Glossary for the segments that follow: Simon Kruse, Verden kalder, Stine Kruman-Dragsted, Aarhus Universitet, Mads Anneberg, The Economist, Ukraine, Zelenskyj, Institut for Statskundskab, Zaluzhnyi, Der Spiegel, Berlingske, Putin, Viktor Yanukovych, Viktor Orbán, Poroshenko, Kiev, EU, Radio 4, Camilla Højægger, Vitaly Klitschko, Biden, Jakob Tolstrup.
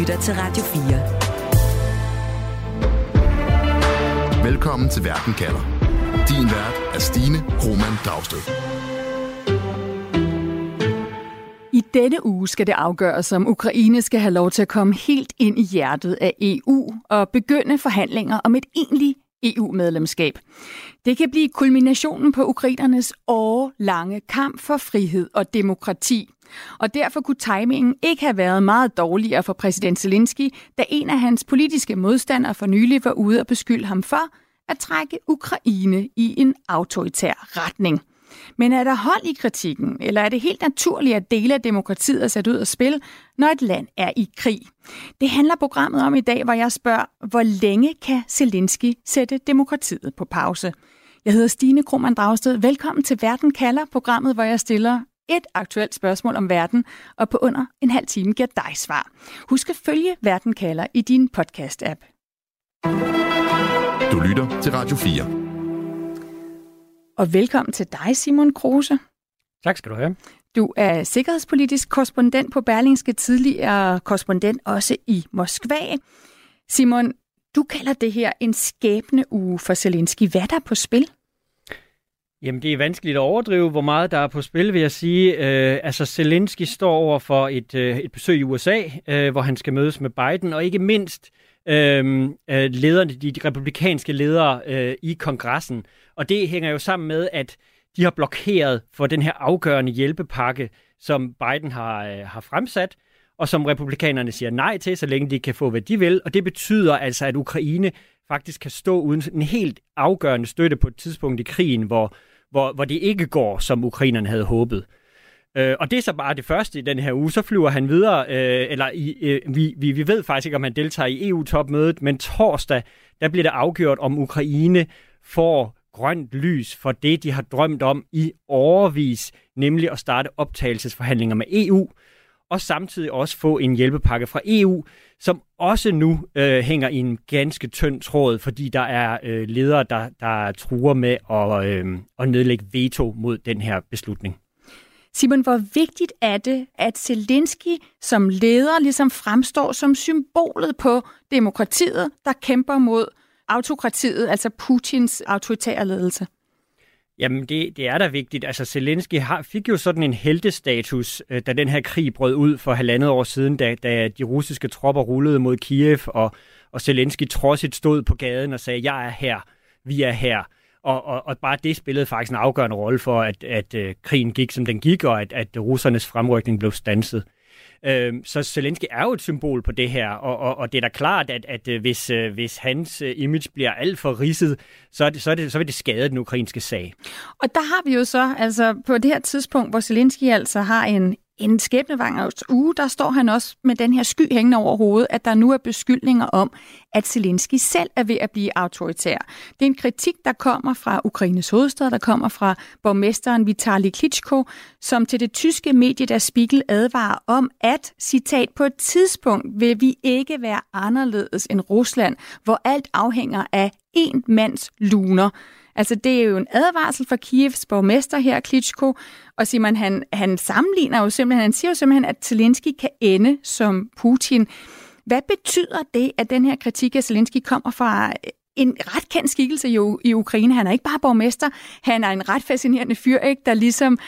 lytter til Radio 4. Velkommen til Verden kalder. Din vært er Stine Kruman-Dragsted. I denne uge skal det afgøres, om Ukraine skal have lov til at komme helt ind i hjertet af EU og begynde forhandlinger om et egentligt EU-medlemskab. Det kan blive kulminationen på ukrainernes årelange kamp for frihed og demokrati. Og derfor kunne timingen ikke have været meget dårligere for præsident Zelenskyj, da en af hans politiske modstandere for nylig var ude og beskylde ham for at trække Ukraine i en autoritær retning. Men er der hold i kritikken, eller er det helt naturligt, at dele af demokratiet er sat ud af spil, når et land er i krig? Det handler programmet om i dag, hvor jeg spørger, hvor længe kan Zelenskyj sætte demokratiet på pause? Jeg hedder Stine Kruman-Dragsted. Velkommen til Verden kalder, programmet, hvor jeg stiller et aktuelt spørgsmål om verden, og på under en halv time giver dig svar. Husk at følge Verden kalder i din podcast-app. Du lytter til Radio 4. Og velkommen til dig, Simon Kruse. Tak skal du have. Du er sikkerhedspolitisk korrespondent på Berlingske, tidligere korrespondent også i Moskva. Simon, du kalder det her en skæbneuge for Zelenskyj. Hvad er der på spil? Jamen, det er vanskeligt at overdrive, hvor meget der er på spil, vil jeg sige. Zelenskyj står over for et besøg i USA, hvor han skal mødes med Biden, og ikke mindst lederne, de republikanske ledere i kongressen. Og det hænger jo sammen med, at de har blokeret for den her afgørende hjælpepakke, som Biden har fremsat, og som republikanerne siger nej til, så længe de kan få, hvad de vil. Og det betyder altså, at Ukraine faktisk kan stå uden en helt afgørende støtte på et tidspunkt i krigen, hvor det ikke går, som ukrainerne havde håbet. Og det er så bare det første i den her uge, så flyver han videre, vi ved faktisk ikke, om han deltager i EU-topmødet, men torsdag, der bliver det afgjort, om Ukraine får grønt lys for det, de har drømt om i årevis, nemlig at starte optagelsesforhandlinger med EU, og samtidig også få en hjælpepakke fra EU, som også nu hænger i en ganske tynd tråd, fordi der er ledere, der truer med at nedlægge veto mod den her beslutning. Simon, hvor vigtigt er det, at Zelenskyj som leder ligesom fremstår som symbolet på demokratiet, der kæmper mod autokratiet, altså Putins autoritære ledelse? Jamen, det er da vigtigt. Altså, Zelenskyj fik jo sådan en heltestatus, da den her krig brød ud for 1,5 år siden, da de russiske tropper rullede mod Kiev, og Zelenskyj trodsigt stod på gaden og sagde, jeg er her, vi er her. Og bare det spillede faktisk en afgørende rolle for, at krigen gik, som den gik, og at russernes fremrykning blev standset. Så Zelenskyj er jo et symbol på det her, og det er da klart, at hvis hans image bliver alt for ridset, så vil det skade den ukrainske sag. Og der har vi jo så, altså på det her tidspunkt, hvor Zelenskyj altså har en skæbnevangers uge, der står han også med den her sky hængende over hovedet, at der nu er beskyldninger om, at Zelenskyj selv er ved at blive autoritær. Det er en kritik, der kommer fra Ukraines hovedstad, der kommer fra borgmesteren Vitaly Klitschko, som til det tyske medie Der Spiegel advarer om, at, citat, på et tidspunkt vil vi ikke være anderledes end Rusland, hvor alt afhænger af én mands luner. Altså, det er jo en advarsel fra Kievs borgmester her, Klitschko, og Simon, han sammenligner jo simpelthen, han siger jo simpelthen, at Zelenskyj kan ende som Putin. Hvad betyder det, at den her kritik af Zelenskyj kommer fra en ret kendt skikkelse i Ukraine? Han er ikke bare borgmester, han er en ret fascinerende fyr, ikke? Der ligesom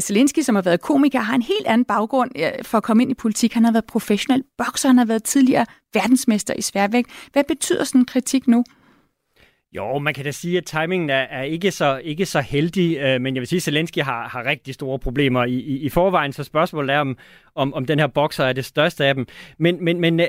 Zelenskyj, som har været komiker, har en helt anden baggrund for at komme ind i politik. Han har været professionel bokser, han har været tidligere verdensmester i sværvægt. Hvad betyder sådan en kritik nu? Jo, man kan da sige, at timingen er ikke så heldig, men jeg vil sige, at Zelenskyj har rigtig store problemer i forvejen, så spørgsmålet er, om den her bokser er det største af dem. Men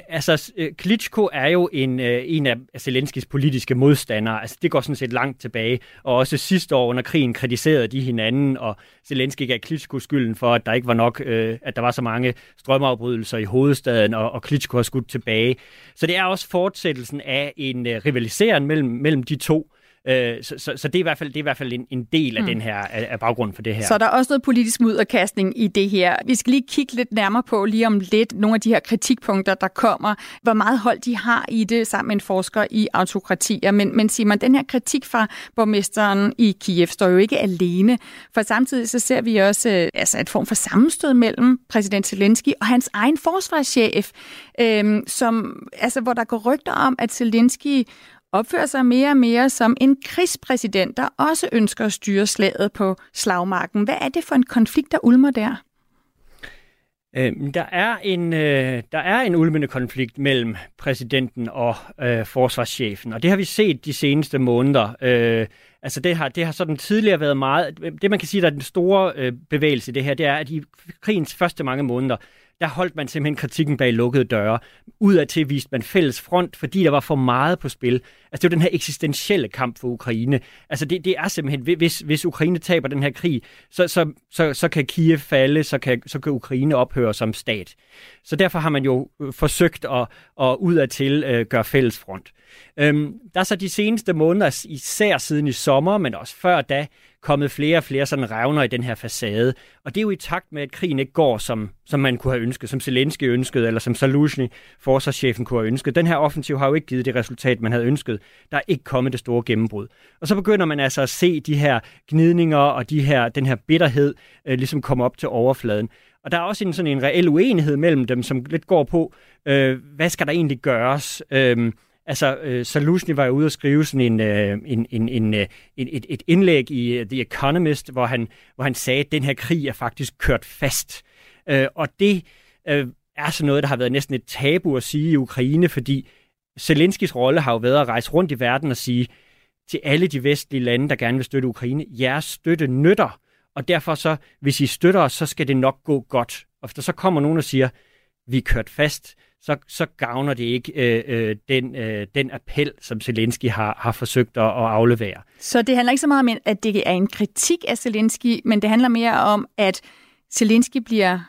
Klitschko er jo en af Zelenskys politiske modstandere. Altså, det går sådan set langt tilbage, og også sidste år under krigen kritiserede de hinanden, og Zelenskyj gav Klitschko skylden for, at der ikke var nok, at der var så mange strømafbrydelser i hovedstaden, og Klitschko har skudt tilbage. Så det er også fortsættelsen af en rivalisering mellem de to. Så det er i hvert fald, en del af den her af baggrunden for det her. Så der er også noget politisk mudderkastning i det her. Vi skal lige kigge lidt nærmere på lige om lidt nogle af de her kritikpunkter, der kommer. Hvor meget hold de har i det sammen med en forsker i autokratier. Men Simon, den her kritik fra borgmesteren i Kiev står jo ikke alene. For samtidig så ser vi også et form for sammenstød mellem præsident Zelenskyj og hans egen forsvarschef, hvor der går rygter om, at Zelenskyj opfører sig mere og mere som en krigspræsident, der også ønsker at styre slaget på slagmarken. Hvad er det for en konflikt, der ulmer der? Der er en ulmende konflikt mellem præsidenten og forsvarschefen, og det har vi set de seneste måneder. Det har sådan tidligere været meget... Det man kan sige, der er den store bevægelse i det her, det er, at i krigens første mange måneder, der holdt man simpelthen kritikken bag lukkede døre. Udadtil viste man fælles front, fordi der var for meget på spil. Det er den her eksistentielle kamp for Ukraine. Det er simpelthen, hvis Ukraine taber den her krig, så kan Kiev falde, så kan Ukraine ophøre som stat. Så derfor har man jo forsøgt at udadtil gøre fælles front. Der er så de seneste måneder, især siden i sommer, men også før da, kommet flere og flere sådan revner i den her facade. Og det er jo i takt med, at krigen ikke går, som man kunne have ønsket, som Zelenskyj ønskede, eller som Zaluzhnyi, forsvarschefen, kunne have ønsket. Den her offensiv har jo ikke givet det resultat, man havde ønsket. Der er ikke kommet det store gennembrud. Og så begynder man altså at se de her gnidninger og den her bitterhed ligesom komme op til overfladen. Og der er også en reel uenighed mellem dem, som lidt går på, hvad skal der egentlig gøres? Zaluzhnyi var jo ude at skrive sådan et indlæg i The Economist, hvor han sagde, at den her krig er faktisk kørt fast. Og det er sådan noget, der har været næsten et tabu at sige i Ukraine, fordi Zelenskyjs rolle har jo været at rejse rundt i verden og sige til alle de vestlige lande, der gerne vil støtte Ukraine, jeres støtte nytter, og derfor så, hvis I støtter os, så skal det nok gå godt. Og så kommer nogen og siger, vi er kørt fast, så gavner det ikke den appel, som Zelenskyj har forsøgt at aflevere. Så det handler ikke så meget om, at det er en kritik af Zelenskyj, men det handler mere om, at Zelenskyj bliver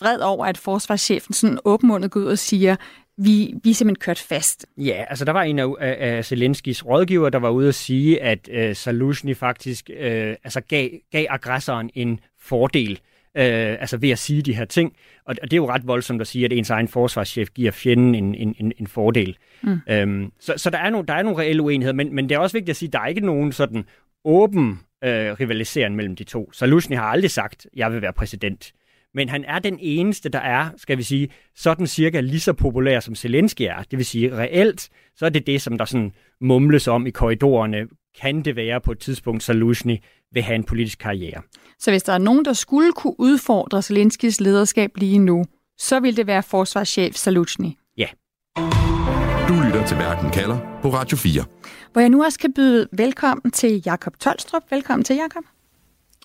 vred over, at forsvarschefen sådan åbenmundet går ud og siger, vi er simpelthen kørt fast. Ja, der var en af Zelenskys rådgiver, der var ude at sige, at Zaluzhnyi faktisk gav aggressoren en fordel. Ved at sige de her ting. Og det er jo ret voldsomt at sige, at ens egen forsvarschef giver fjenden en fordel. Der er nogle reelle uenigheder, men det er også vigtigt at sige, at der er ikke nogen sådan åben rivalisering mellem de to. Zaluzhnyi har aldrig sagt, at jeg vil være præsident. Men han er den eneste, der er, skal vi sige, sådan cirka lige så populær som Zelenskyj er. Det vil sige, reelt, så er det, som der sådan mumles om i korridorerne, kan det være på et tidspunkt, Zaluzhnyi vil have en politisk karriere. Så hvis der er nogen, der skulle kunne udfordre Zelenskyjs lederskab lige nu, så vil det være forsvarschef Zaluzhnyi. Ja. Du lytter til Verden kalder på Radio 4. Hvor jeg nu også kan byde velkommen til Jakob Tolstrup. Velkommen til, Jakob.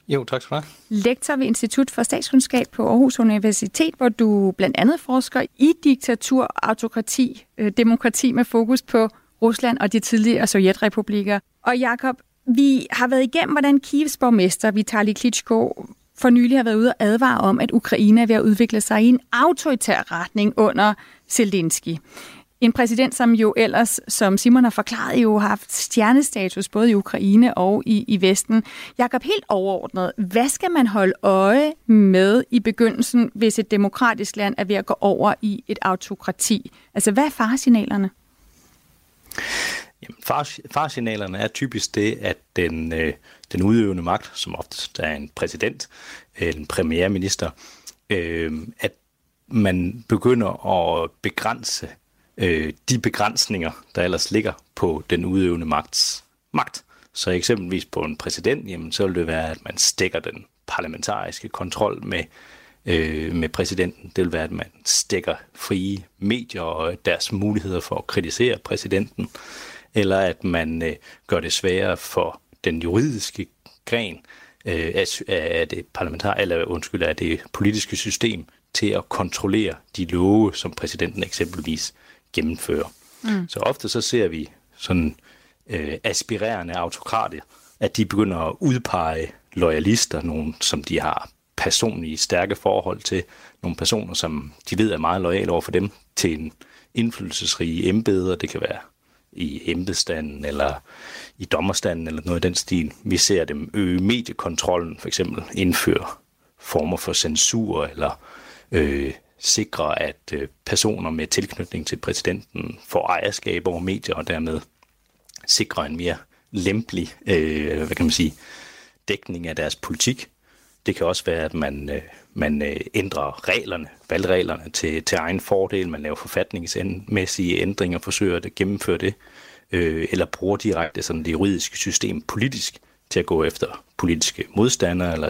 Jo, tak skal du have. Lektor ved Institut for Statskundskab på Aarhus Universitet, hvor du blandt andet forsker i diktatur, autokrati, demokrati med fokus på Rusland og de tidligere sovjetrepublikker. Og Jakob, vi har været igennem, hvordan Kievs borgmester Vitaly Klitschko for nylig har været ude og advare om, at Ukraine er ved at udvikle sig i en autoritær retning under Zelenskyj. En præsident, som jo ellers, som Simon har forklaret, jo har haft stjernestatus både i Ukraine og i Vesten. Jakob, helt overordnet, hvad skal man holde øje med i begyndelsen, hvis et demokratisk land er ved at gå over i et autokrati? Hvad er faresignalerne? Jamen, faresignalerne er typisk det, at den udøvende magt, som oftest er en præsident, en premierminister, at man begynder at begrænse de begrænsninger, der ellers ligger på den udøvende magts magt. Så eksempelvis på en præsident, jamen, så vil det være, at man stækker den parlamentariske kontrol med præsidenten. Det vil være, at man stækker frie medier og deres muligheder for at kritisere præsidenten. Eller at man gør det sværere for den juridiske gren af det politiske system til at kontrollere de love, som præsidenten eksempelvis gennemfører. Mm. Så ofte så ser vi sådan aspirerende autokrater, at de begynder at udpege loyalister, nogen som de har personlige stærke forhold til, nogle personer, som de ved er meget loyale over for dem, til en indflydelsesrig embeder. Det kan være i embedstanden eller i dommerstanden eller noget i den stil. Vi ser dem øge mediekontrollen, for eksempel indføre former for censur eller sikre, at personer med tilknytning til præsidenten får ejerskab over medier og dermed sikre en mere lempelig dækning af deres politik. Det kan også være, at man ændrer reglerne, valgreglerne til egen fordel. Man laver forfatningsmæssige ændringer, forsøger at gennemføre det, eller bruger direkte sådan det juridiske system politisk til at gå efter politiske modstandere, eller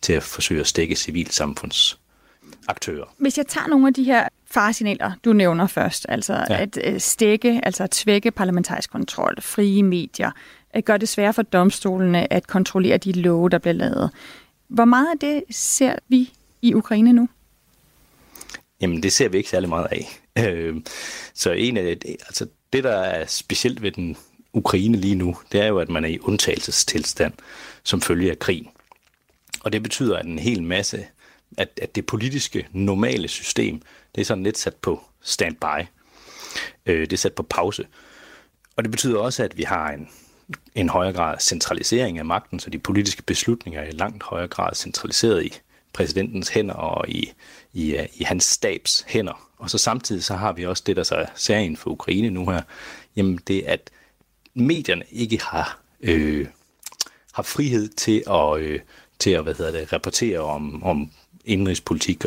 til at forsøge at stække civilsamfundsaktører. Hvis jeg tager nogle af de her faresignaler, du nævner først, at stække, altså at svække parlamentarisk kontrol, frie medier, at gøre det sværere for domstolene at kontrollere de love, der bliver lavet. Hvor meget af det ser vi i Ukraine nu? Jamen, det ser vi ikke særlig meget af. Så det, der er specielt ved den Ukraine lige nu, det er jo, at man er i undtagelsestilstand som følge af krigen. Og det betyder, at en hel masse, at det politiske normale system, det er sådan lidt sat på standby. Det er sat på pause. Og det betyder også, at vi har en højere grad centralisering af magten, så de politiske beslutninger er i langt højere grad centraliseret i præsidentens hænder og i hans stabs hænder. Og så samtidig så har vi også det, der så er særligt for Ukraine nu her, jamen det, at medierne ikke har frihed til at rapportere om indrigspolitik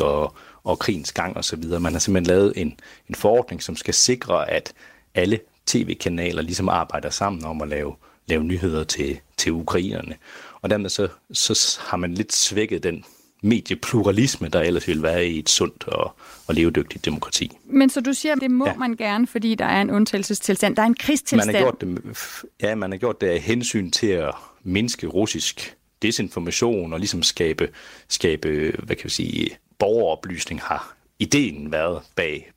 og krigens gang osv. Man har simpelthen lavet en forordning, som skal sikre, at alle tv-kanaler ligesom arbejder sammen om at lave nyheder til ukrainerne. Og dermed så har man lidt svækket den mediepluralisme, der ellers ville være i et sundt og levedygtigt demokrati. Men så du siger, at det må man gerne, fordi der er en undtagelsestilstand, der er en krigstilstand. Man har gjort det af hensyn til at mindske russisk desinformation og ligesom skabe borgeroplysning har ideen været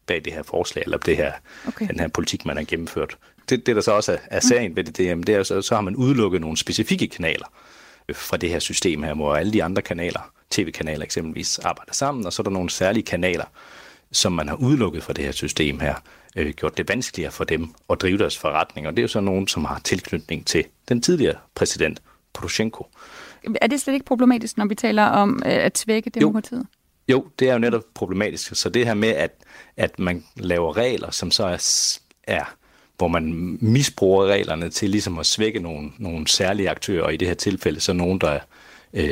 bag det her forslag, eller det her, den her politik, man har gennemført. Det der så også er sagen ved det er jo så har man udelukket nogle specifikke kanaler fra det her system her, hvor alle de andre kanaler, tv-kanaler eksempelvis, arbejder sammen, og så er der nogle særlige kanaler, som man har udelukket fra det her system her, gjort det vanskeligere for dem at drive deres forretning, og det er jo så nogen, som har tilknytning til den tidligere præsident, Poroshenko. Er det slet ikke problematisk, når vi taler om at svække demokratiet? Jo, det er jo netop problematisk. Så det her med, at man laver regler, som så er hvor man misbruger reglerne til ligesom at svække nogle særlige aktører, og i det her tilfælde så nogen, der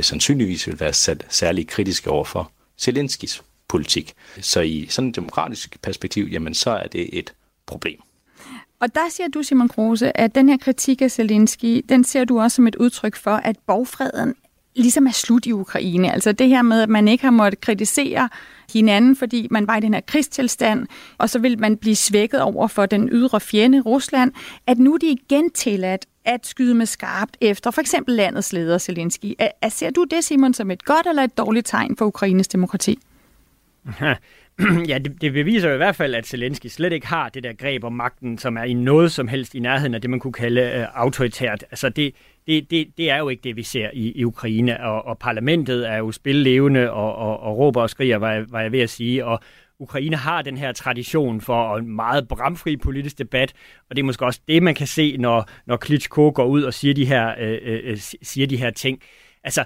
sandsynligvis vil være sat særligt kritiske over for Zelenskys politik. Så i sådan et demokratisk perspektiv, jamen så er det et problem. Og der siger du, Simon Kruse, at den her kritik af Zelenskyj, den ser du også som et udtryk for, at borgfreden ligesom er slut i Ukraine. Altså det her med, at man ikke har måttet kritisere hinanden, fordi man var i den her krigstilstand, og så vil man blive svækket over for den ydre fjende, Rusland, at nu er det igen tilladt at skyde med skarpt efter for eksempel landets leder, Zelenskyj. Ser du det, Simon, som et godt eller et dårligt tegn for Ukraines demokrati? Ja, det beviser i hvert fald, at Zelenskyj slet ikke har det der greb om magten, som er i noget som helst i nærheden af det, man kunne kalde autoritært. Altså det er jo ikke det, vi ser i Ukraine, og parlamentet er jo spillevende og råber og skriger, hvad jeg ved at sige, og Ukraine har den her tradition for en meget bramfri politisk debat, og det er måske også det, man kan se, når Klitschko går ud og siger de her ting. Altså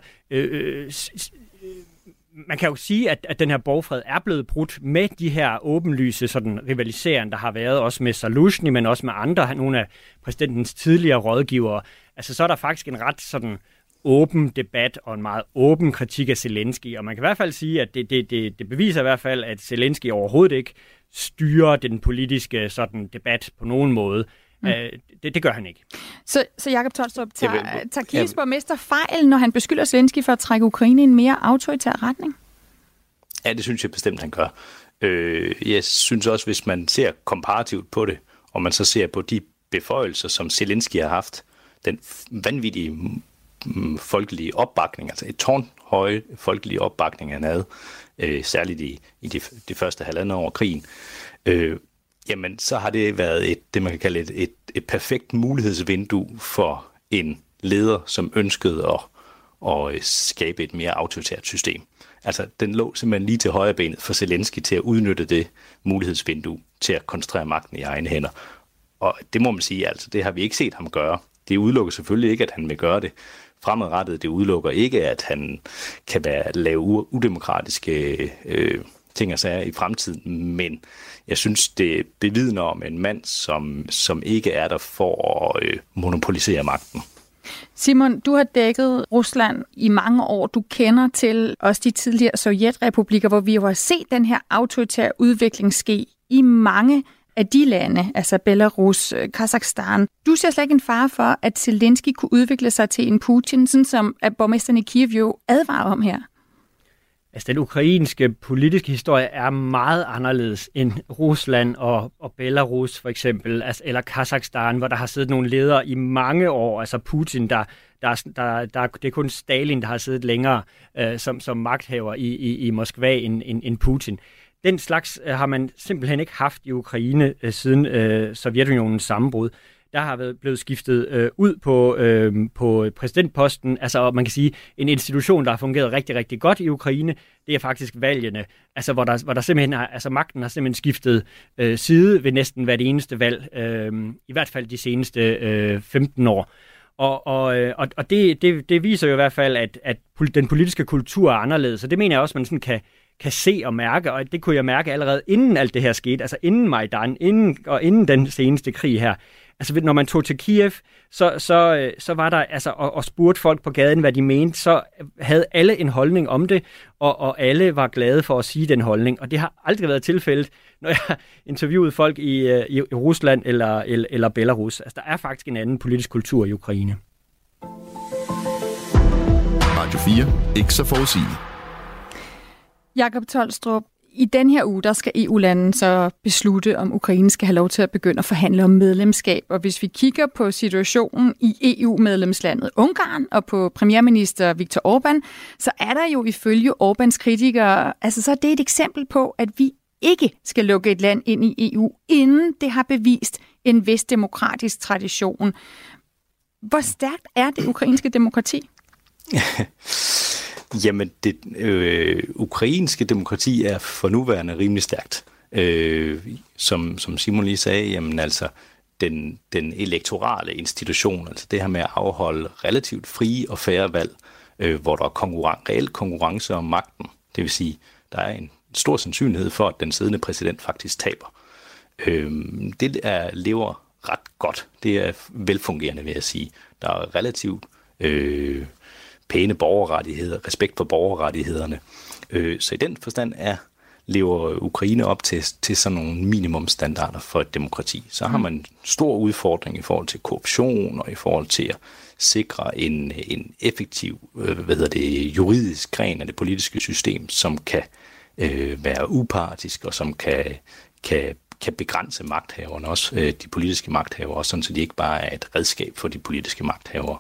man kan jo sige, at den her borgfred er blevet brudt med de her åbenlyse sådan rivalisering, der har været, også med Zaluzhnyi, men også med andre, nogle af præsidentens tidligere rådgivere. Altså så er der faktisk en ret sådan åben debat og en meget åben kritik af Zelenskyj, og man kan i hvert fald sige, at det beviser i hvert fald, at Zelenskyj overhovedet ikke styrer den politiske sådan debat på nogen måde. Det gør han ikke. Så Jakob Tolstrup tager Kievs borgmester fejl, når han beskylder Zelenskyj for at trække Ukraine i en mere autoritær retning? Ja, det synes jeg bestemt, han gør. Jeg synes også, hvis man ser komparativt på det, og man så ser på de beføjelser, som Zelenskyj har haft, den vanvittige folkelige opbakning, altså et tårnhøje folkelige opbakning, han havde, særligt i det første halvandet år af krigen, jamen så har det været det man kan kalde et perfekt mulighedsvindue for en leder, som ønskede at skabe et mere autoritært system. Altså den lå simpelthen lige til højre benet for Zelenskyj til at udnytte det mulighedsvindue til at koncentrere magten i egne hænder. Og det må man sige, altså, det har vi ikke set ham gøre. Det udelukker selvfølgelig ikke, at han vil gøre det fremadrettet. Det udelukker ikke, at han kan lave udemokratiske ting og sager i fremtiden. Men jeg synes, det bevidner om en mand, som ikke er der for at monopolisere magten. Simon, du har dækket Rusland i mange år. Du kender til også de tidligere sovjetrepublikker, hvor vi jo har set den her autoritære udvikling ske i mange af de lande, altså Belarus, Kazakhstan. Du ser slet ikke en fare for, at Zelenskyj kunne udvikle sig til en Putin, sådan som borgmesteren i Kiev jo advarer om her. Altså, den ukrainske politiske historie er meget anderledes end Rusland og Belarus for eksempel, altså, eller Kazakhstan, hvor der har siddet nogle ledere i mange år, altså Putin, der det er kun Stalin, der har siddet længere som magthaver i Moskva end Putin. Den slags har man simpelthen ikke haft i Ukraine siden Sovjetunionens sammenbrud. Der har været blevet skiftet ud på præsidentposten. Altså, man kan sige, en institution, der har fungeret rigtig, rigtig godt i Ukraine, det er faktisk valgene. Altså, hvor der simpelthen magten har simpelthen skiftet side ved næsten hvert eneste valg, i hvert fald de seneste 15 år. Og det viser jo i hvert fald, at den politiske kultur er anderledes, og det mener jeg også, man sådan kan se og mærke, og det kunne jeg mærke allerede inden alt det her skete, altså inden Majdan, inden den seneste krig her. Altså, når man tog til Kiev, så var der, altså, og spurgte folk på gaden, hvad de mente, så havde alle en holdning om det, og alle var glade for at sige den holdning, og det har aldrig været tilfældet, når jeg har interviewet folk i Rusland eller Belarus. Altså, der er faktisk en anden politisk kultur i Ukraine. Radio 4. Ikke så forudsigeligt. Jakob Tolstrup, i den her uge, der skal EU-landene så beslutte, om Ukraine skal have lov til at begynde at forhandle om medlemskab. Og hvis vi kigger på situationen i EU-medlemslandet Ungarn og på premierminister Viktor Orbán, så er der jo ifølge Orbáns kritikere, altså så er det et eksempel på, at vi ikke skal lukke et land ind i EU, inden det har bevist en vis demokratisk tradition. Hvor stærkt er det ukrainske demokrati? Jamen, det ukrainske demokrati er for nuværende rimelig stærkt. Som Simon lige sagde, jamen altså, den elektorale institution, altså det her med at afholde relativt frie og færre valg, hvor der er reelt konkurrence om magten. Det vil sige, der er en stor sandsynlighed for, at den siddende præsident faktisk taber. Det lever ret godt. Det er velfungerende, vil jeg sige. Der er relativt pæne borgerrettigheder, respekt for borgerrettighederne. Så i den forstand lever Ukraine op til sådan nogle minimumstandarder for et demokrati. Så har man en stor udfordring i forhold til korruption og i forhold til at sikre en effektiv juridisk gren af det politiske system, som kan være upartisk og som kan begrænse magthaverne, også de politiske magthavere, sådan så de ikke bare er et redskab for de politiske magthavere.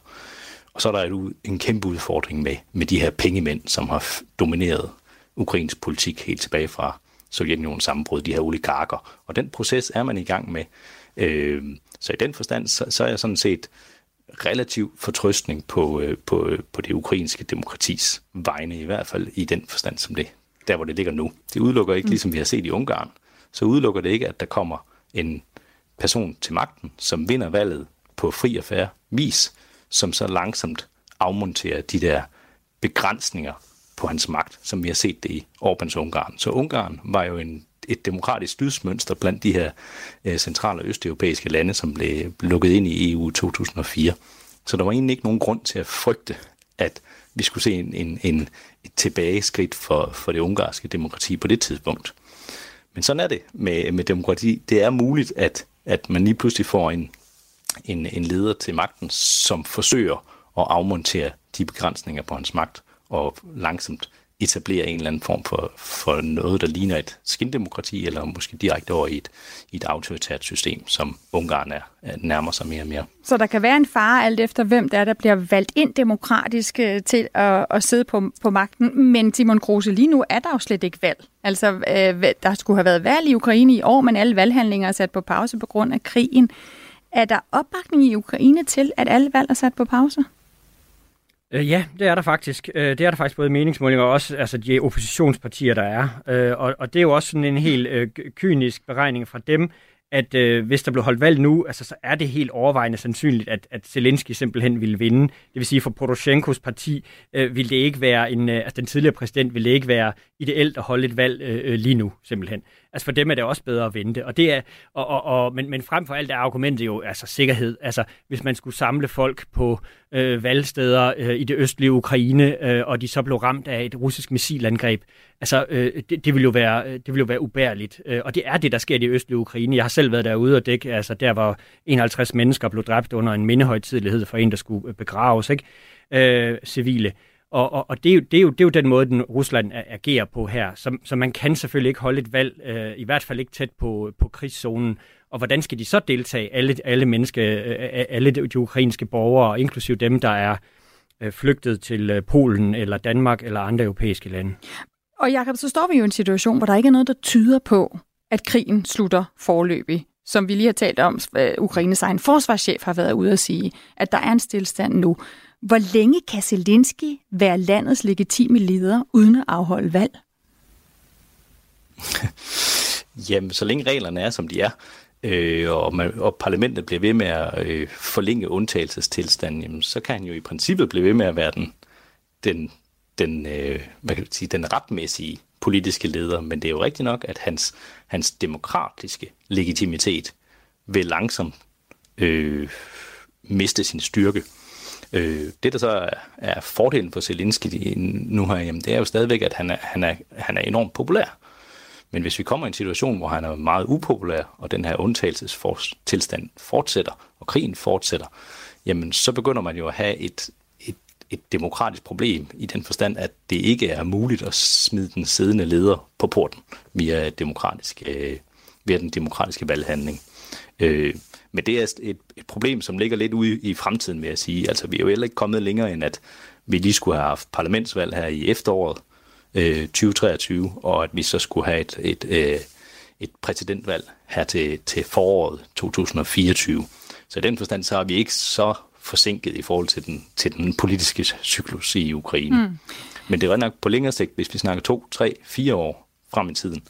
Og så er der en kæmpe udfordring med de her pengemænd, som har domineret ukrainsk politik helt tilbage fra Sovjetunionens sammenbrud, de her oligarker. Og den proces er man i gang med. Så i den forstand, så er jeg sådan set relativ fortrøstning på det ukrainske demokratis vegne, i hvert fald i den forstand som det, der hvor det ligger nu. Det udelukker ikke, ligesom vi har set i Ungarn, så udelukker det ikke, at der kommer en person til magten, som vinder valget på fri og fair vis, som så langsomt afmonterer de der begrænsninger på hans magt, som vi har set det i Orbáns Ungarn. Så Ungarn var jo et demokratisk dydsmønster blandt de her central- og østeuropæiske lande, som blev lukket ind i EU 2004. Så der var egentlig ikke nogen grund til at frygte, at vi skulle se et tilbageskridt for det ungarske demokrati på det tidspunkt. Men sådan er det med demokrati. Det er muligt, at man lige pludselig får en leder til magten, som forsøger at afmontere de begrænsninger på hans magt og langsomt etablere en eller anden form for noget, der ligner et skindemokrati, eller måske direkte over i et autoritært system, som Ungarn nærmer sig mere og mere. Så der kan være en fare alt efter, hvem der bliver valgt ind demokratisk til at sidde på magten. Men Simon Kruse, lige nu er der jo slet ikke valg. Altså, der skulle have været valg i Ukraine i år, men alle valghandlinger er sat på pause på grund af krigen. Er der opbakning i Ukraine til, at alle valg er sat på pause? Ja, det er der faktisk. Det er der faktisk både meningsmålinger og også altså de oppositionspartier, der er. Og det er jo også sådan en helt kynisk beregning fra dem, at hvis der blev holdt valg nu, altså, så er det helt overvejende sandsynligt, at Zelenskyj simpelthen ville vinde. Det vil sige, for Poroshenkos parti ville det ikke være den tidligere præsident ville det ikke være ideelt at holde et valg lige nu, simpelthen. Altså for dem er det også bedre at vente. Og det er, men frem for alt er argumentet jo altså sikkerhed. Altså hvis man skulle samle folk på valgsteder i det østlige Ukraine, og de så blev ramt af et russisk missilangreb, altså det ville jo være ubærligt. Og det er det, der sker i det østlige Ukraine. Jeg har selv været derude og dække, altså der var 51 mennesker blev dræbt under en mindehøjtidelighed for en, der skulle begraves, ikke? Civile. Og det er jo den måde, den Rusland agerer på her. Så man kan selvfølgelig ikke holde et valg, i hvert fald ikke tæt på krigszonen. Og hvordan skal de så deltage, alle de ukrainske borgere, inklusive dem, der er flygtet til Polen eller Danmark eller andre europæiske lande? Og Jakob, så står vi jo i en situation, hvor der ikke er noget, der tyder på, at krigen slutter foreløbig. Som vi lige har talt om, Ukraines egen forsvarschef har været ude at sige, at der er en stillestand nu. Hvor længe kan Zelenskyj være landets legitime leder uden at afholde valg? Jamen, så længe reglerne er, som de er, og parlamentet bliver ved med at forlænge undtagelsestilstanden, jamen, så kan han jo i princippet blive ved med at være den retmæssige politiske leder. Men det er jo rigtigt nok, at hans demokratiske legitimitet vil langsomt miste sin styrke. Det, der så er fordelen for Zelenskyj nu her, jamen, det er jo stadigvæk, at han er enormt populær. Men hvis vi kommer i en situation, hvor han er meget upopulær, og den her undtagelsestilstand fortsætter, og krigen fortsætter, jamen, så begynder man jo at have et demokratisk problem i den forstand, at det ikke er muligt at smide den siddende leder på porten via den demokratiske valghandling. Men det er et problem, som ligger lidt ude i fremtiden, vil jeg sige. Altså, vi er jo heller ikke kommet længere, end at vi lige skulle have haft parlamentsvalg her i efteråret 2023, og at vi så skulle have et præsidentvalg her til foråret 2024. Så i den forstand, så er vi ikke så forsinket i forhold til den politiske cyklus i Ukraine. Mm. Men det er ret nok på længere sigt, hvis vi snakker 2, 3, 4 år frem i tiden,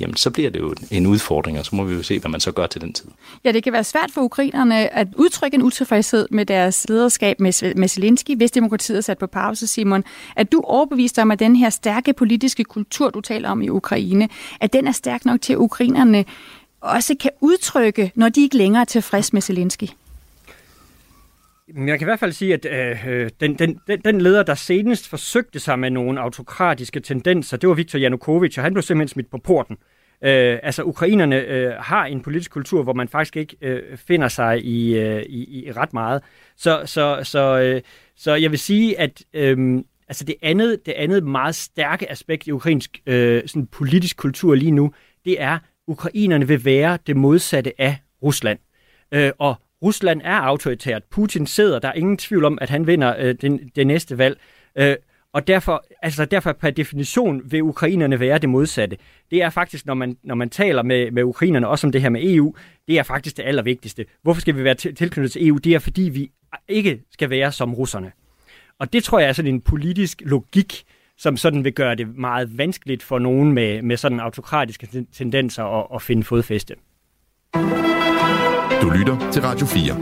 jamen så bliver det jo en udfordring, og så må vi jo se, hvad man så gør til den tid. Ja, det kan være svært for ukrainerne at udtrykke en utilfredshed med deres lederskab med Zelenskyj, hvis demokratiet er sat på pause, Simon. At du overbeviste om, at den her stærke politiske kultur, du taler om i Ukraine, at den er stærk nok til, at ukrainerne også kan udtrykke, når de ikke længere er tilfreds med Zelenskyj? Men jeg kan i hvert fald sige, at den leder, der senest forsøgte sig med nogle autokratiske tendenser, det var Viktor Yanukovych, og han blev simpelthen smidt på porten. Ukrainerne har en politisk kultur, hvor man faktisk ikke finder sig i ret meget. Så jeg vil sige, at det andet meget stærke aspekt i ukrainsk sådan politisk kultur lige nu, det er, at ukrainerne vil være det modsatte af Rusland. Og Rusland er autoritært. Putin sidder, der er ingen tvivl om, at han vinder det næste valg. Og derfor per definition vil ukrainerne være det modsatte. Det er faktisk, når man taler med ukrainerne, også om det her med EU, det er faktisk det allervigtigste. Hvorfor skal vi være tilknyttet til EU? Det er, fordi vi ikke skal være som russerne. Og det tror jeg er sådan en politisk logik, som sådan vil gøre det meget vanskeligt for nogen med sådan autokratiske tendenser at finde fodfæste. Du lytter til Radio 4.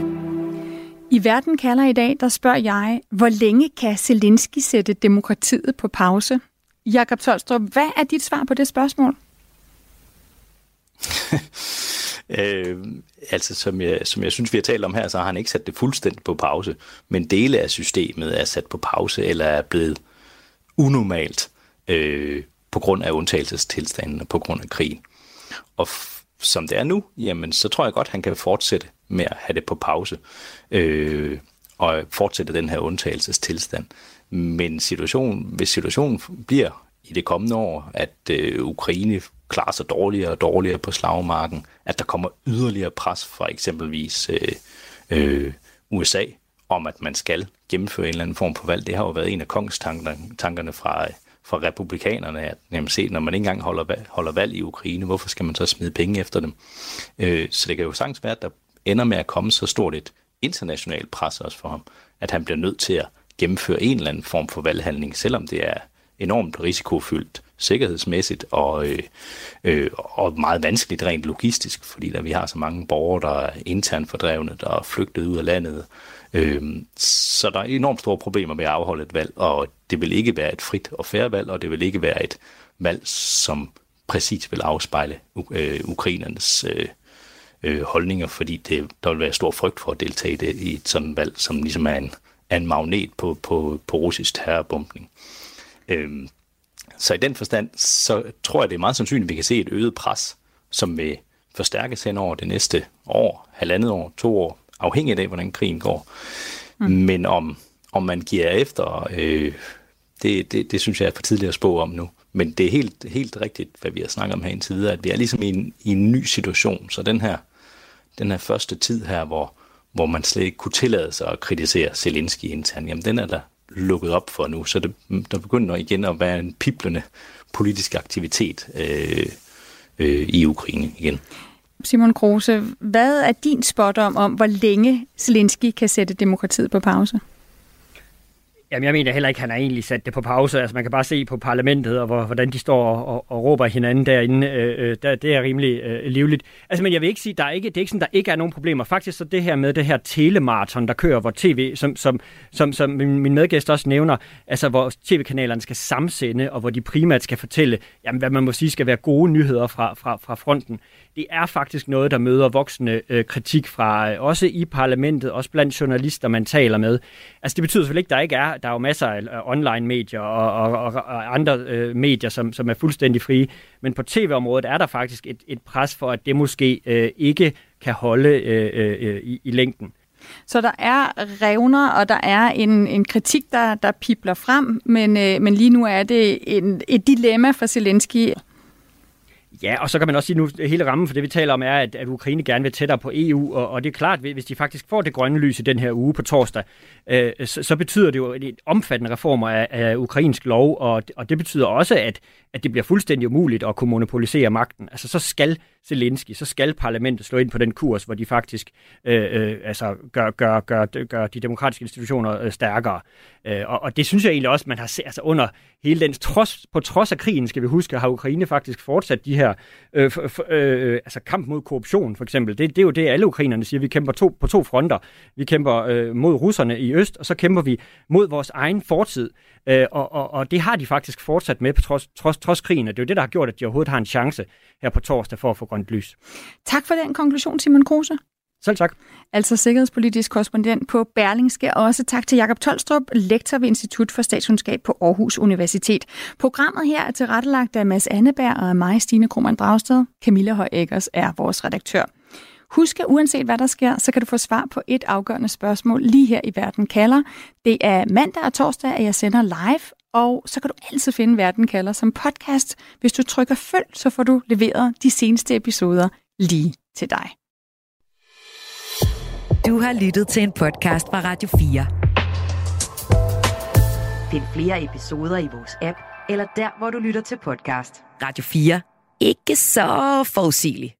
I Verden kalder i dag, der spørger jeg, hvor længe kan Zelenskyj sætte demokratiet på pause? Jakob Tolstrup, hvad er dit svar på det spørgsmål? Som jeg synes, vi har talt om her, så har han ikke sat det fuldstændig på pause, men dele af systemet er sat på pause eller er blevet unormalt på grund af undtagelsestilstanden og på grund af krigen. Og som det er nu, jamen så tror jeg godt, han kan fortsætte med at have det på pause og fortsætte den her undtagelsestilstand. Men hvis situationen bliver i det kommende år, at Ukraine klarer sig dårligere og dårligere på slagmarken, at der kommer yderligere pres fra eksempelvis USA om, at man skal gennemføre en eller anden form for valg. Det har jo været en af kongstankerne fra republikanerne, at jamen, se, når man ikke engang holder valg i Ukraine, hvorfor skal man så smide penge efter dem? Så det kan jo sagtens være, at der ender med at komme så stort et internationalt pres også for ham, at han bliver nødt til at gennemføre en eller anden form for valghandling, selvom det er enormt risikofyldt sikkerhedsmæssigt og meget vanskeligt rent logistisk, fordi da vi har så mange borgere, der er internt fordrevne, der er flygtet ud af landet. Så der er enormt store problemer med at afholde et valg, og det vil ikke være et frit og fair valg, og det vil ikke være et valg, som præcis vil afspejle ukrainernes holdninger, fordi der vil være stor frygt for at deltage i et sådan valg, som ligesom er en magnet på russisk terrorbombning. Så i den forstand, så tror jeg, det er meget sandsynligt, at vi kan se et øget pres, som vil forstærkes hen over det næste år, halvandet år, 2 år, afhængigt af, hvordan krigen går. Men om man giver efter, det synes jeg er for tidligt at spå om nu. Men det er helt rigtigt, hvad vi har snakket om her indtil videre, at vi er ligesom i en ny situation. Så den her første tid her, hvor man slet ikke kunne tillade sig at kritisere Zelenskyj internt, jamen den er der lukket op for nu. Så der begynder igen at være en piblende politisk aktivitet i Ukraine igen. Simon Kruse, hvad er din spot om hvor længe Zelenskyj kan sætte demokratiet på pause? Jamen, jeg mener heller ikke, at han har egentlig sat det på pause. Altså, man kan bare se på parlamentet, og hvordan de står og råber hinanden derinde. Det er rimelig livligt. Altså, men jeg vil ikke sige, det er ikke sådan, der ikke er nogen problemer. Faktisk så det her med det her telemarathon, der kører, hvor tv, som min medgæst også nævner, altså hvor tv-kanalerne skal samsende, og hvor de primært skal fortælle, jamen, hvad man må sige skal være gode nyheder fra fronten. Det er faktisk noget, der møder voksende kritik fra også i parlamentet, også blandt journalister, man taler med. Altså, det betyder selvfølgelig ikke, der er jo masser af online-medier og andre medier, som er fuldstændig frie. Men på tv-området er der faktisk et pres for, at det måske ikke kan holde i længden. Så der er revner, og der er en kritik, der pibler frem, men lige nu er det et dilemma for Zelenskyj. Ja, og så kan man også sige, nu hele rammen for det, vi taler om, er, at Ukraine gerne vil tættere på EU, og det er klart, hvis de faktisk får det grønne lys i den her uge på torsdag, så betyder det jo en omfattende reformer af ukrainsk lov, og det betyder også, at det bliver fuldstændig umuligt at kunne monopolisere magten. Altså, så skal Zelenskyj, så skal parlamentet slå ind på den kurs, hvor de faktisk gør de demokratiske institutioner stærkere. Og det synes jeg egentlig også, man har set altså under hele den på trods af krigen, skal vi huske, har Ukraine faktisk fortsat de her kamp mod korruption, for eksempel. Det er jo det, alle ukrainerne siger. Vi kæmper på to fronter. Vi kæmper mod russerne i øst, og så kæmper vi mod vores egen fortid. Og det har de faktisk fortsat med på trods krigen, og det er jo det, der har gjort, at de overhovedet har en chance her på torsdag for at få grønt lys. Tak for den konklusion, Simon Kruse. Selv tak. Altså sikkerhedspolitisk korrespondent på Berlingske, og også tak til Jakob Tolstrup, lektor ved Institut for Statskundskab på Aarhus Universitet. Programmet her er tilrettelagt af Mads Anneberg og af mig, Stine Kruman-Dragsted. Camilla Højæggers er vores redaktør. Husk, at uanset hvad der sker, så kan du få svar på et afgørende spørgsmål lige her i Verden kalder. Det er mandag og torsdag, at jeg sender live, og så kan du altid finde Verden kalder som podcast. Hvis du trykker følg, så får du leveret de seneste episoder lige til dig. Du har lyttet til en podcast fra Radio 4. Find flere episoder i vores app, eller der, hvor du lytter til podcast. Radio 4. Ikke så forudsigeligt.